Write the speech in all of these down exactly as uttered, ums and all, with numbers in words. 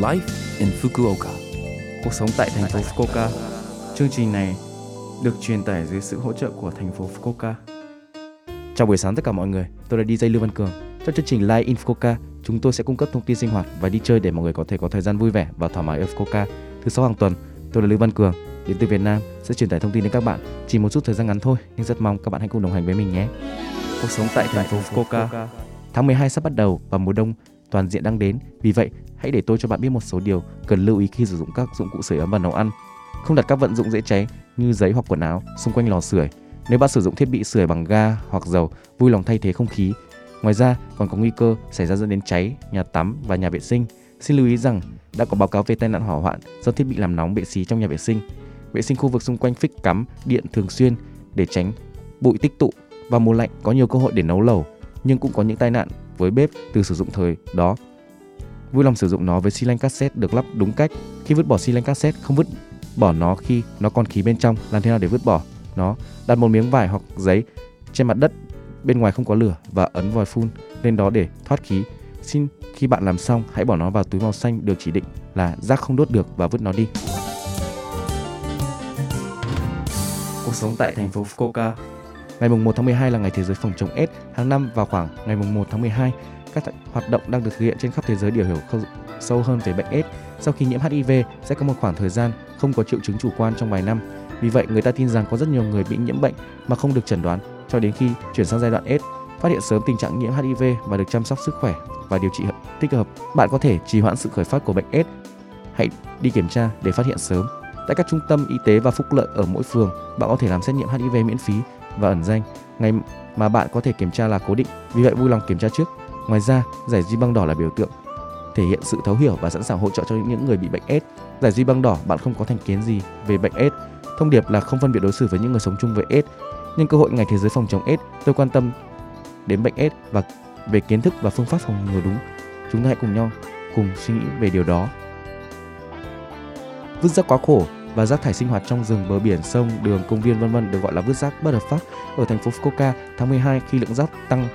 Life in Fukuoka, cuộc sống tại thành phố Fukuoka. Chương trình này được truyền tải dưới sự hỗ trợ của thành phố Fukuoka. Chào buổi sáng tất cả mọi người, tôi là đi jay Lưu Văn Cường. Trong chương trình Life in Fukuoka, chúng tôi sẽ cung cấp thông tin sinh hoạt và đi chơi để mọi người có thể có thời gian vui vẻ và thoải mái ở Fukuoka. Thứ sáu hàng tuần, tôi là Lưu Văn Cường, đến từ Việt Nam sẽ truyền tải thông tin đến các bạn. Chỉ một chút thời gian ngắn thôi, nhưng rất mong các bạn hãy cùng đồng hành với mình nhé. Cuộc sống tại thành phố Fukuoka. Tháng mười hai sắp bắt đầu và mùa đông toàn diện đang đến. Vì vậy, hãy để tôi cho bạn biết một số điều cần lưu ý khi sử dụng các dụng cụ sưởi ấm và nấu ăn. Không đặt các vật dụng dễ cháy như giấy hoặc quần áo xung quanh lò sưởi. Nếu bạn sử dụng thiết bị sưởi bằng ga hoặc dầu, vui lòng thay thế không khí. Ngoài ra, còn có nguy cơ xảy ra dẫn đến cháy nhà tắm và nhà vệ sinh. Xin lưu ý rằng đã có báo cáo về tai nạn hỏa hoạn do thiết bị làm nóng bệ xí trong nhà vệ sinh. Vệ sinh khu vực xung quanh phích cắm điện thường xuyên để tránh bụi tích tụ. Và mùa lạnh có nhiều cơ hội để nấu lẩu, nhưng cũng có những tai nạn với bếp từ sử dụng thời đó. Vui lòng sử dụng nó với xi lanh cassette được lắp đúng cách. Khi vứt bỏ xi lanh cassette, không vứt bỏ nó khi nó còn khí bên trong. Làm thế nào để vứt bỏ nó? Đặt một miếng vải hoặc giấy trên mặt đất bên ngoài không có lửa và ấn vòi phun lên đó để thoát khí. Xin khi bạn làm xong, hãy bỏ nó vào túi màu xanh được chỉ định là rác không đốt được và vứt nó đi. Cuộc sống tại thành phố Fukuoka. Ngày một tháng mười hai là ngày thế giới phòng chống AIDS hàng năm vào khoảng ngày một tháng mười hai. Các hoạt động đang được thực hiện trên khắp thế giới để hiểu sâu hơn về bệnh AIDS. Sau khi nhiễm hát i vê sẽ có một khoảng thời gian không có triệu chứng chủ quan trong vài năm. Vì vậy, người ta tin rằng có rất nhiều người bị nhiễm bệnh mà không được chẩn đoán cho đến khi chuyển sang giai đoạn AIDS. Phát hiện sớm tình trạng nhiễm hát i vê và được chăm sóc sức khỏe và điều trị thích hợp, bạn có thể trì hoãn sự khởi phát của bệnh AIDS. Hãy đi kiểm tra để phát hiện sớm. Tại các trung tâm y tế và phúc lợi ở mỗi phường, bạn có thể làm xét nghiệm hát i vê miễn phí và ẩn danh. Ngày mà bạn có thể kiểm tra là cố định, vì vậy vui lòng kiểm tra trước. Ngoài ra, giải duy băng đỏ là biểu tượng thể hiện sự thấu hiểu và sẵn sàng hỗ trợ cho những người bị bệnh AIDS. Giải duy băng đỏ, bạn không có thành kiến gì về bệnh AIDS. Thông điệp là không phân biệt đối xử với những người sống chung với AIDS. Nhân cơ hội ngày thế giới phòng chống AIDS, tôi quan tâm đến bệnh AIDS và về kiến thức và phương pháp phòng ngừa đúng. Chúng ta hãy cùng nhau cùng suy nghĩ về điều đó. Vứt rác quá khổ và rác thải sinh hoạt trong rừng, bờ biển, sông, đường, công viên vân vân được gọi là vứt rác bất hợp pháp ở thành phố Fukuoka tháng mười hai khi lượng rác tăng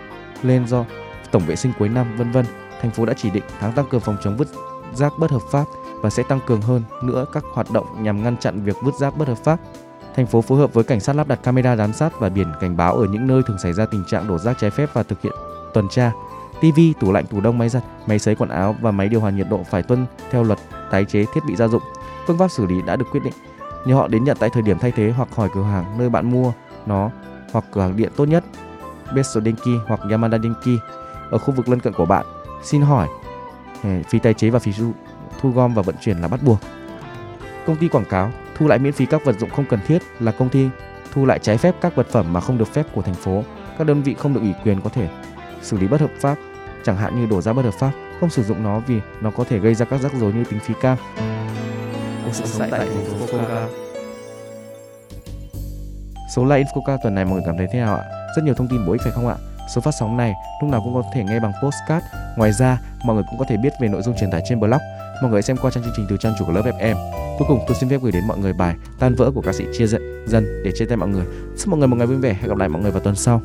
lên do tổng vệ sinh cuối năm vân vân. Thành phố đã chỉ định tháng tăng cường phòng chống vứt rác bất hợp pháp và sẽ tăng cường hơn nữa các hoạt động nhằm ngăn chặn việc vứt rác bất hợp pháp. Thành phố phối hợp với cảnh sát lắp đặt camera giám sát và biển cảnh báo ở những nơi thường xảy ra tình trạng đổ rác trái phép và thực hiện tuần tra. ti vi, tủ lạnh, tủ đông, máy giặt, máy sấy quần áo và máy điều hòa nhiệt độ phải tuân theo luật tái chế thiết bị gia dụng. Phương pháp xử lý đã được quyết định. Nhờ họ đến nhận tại thời điểm thay thế hoặc hỏi cửa hàng nơi bạn mua nó hoặc cửa hàng điện tốt nhất, Best Denki hoặc Yamada Denki ở khu vực lân cận của bạn. Xin hỏi, phí tái chế và phí thu gom và vận chuyển là bắt buộc. Công ty quảng cáo thu lại miễn phí các vật dụng không cần thiết là công ty thu lại trái phép các vật phẩm mà không được phép của thành phố. Các đơn vị không được ủy quyền có thể xử lý bất hợp pháp, chẳng hạn như đổ rác bất hợp pháp, không sử dụng nó vì nó có thể gây ra các rắc rối như tính phí cao. Số Live Infoca tuần này mọi người cảm thấy thế nào ạ? Rất nhiều thông tin bổ ích phải không ạ? Số phát sóng này lúc nào cũng có thể nghe bằng podcast. Ngoài ra, mọi người cũng có thể biết về nội dung truyền tải trên blog. Mọi người xem qua trang chương trình từ trang chủ của lớp ép em. Cuối cùng, tôi xin phép gửi đến mọi người bài Tan Vỡ của ca sĩ Chia Dận Dân để chia tay mọi người. Chúc mọi người một ngày vui vẻ. Hẹn gặp lại mọi người vào tuần sau.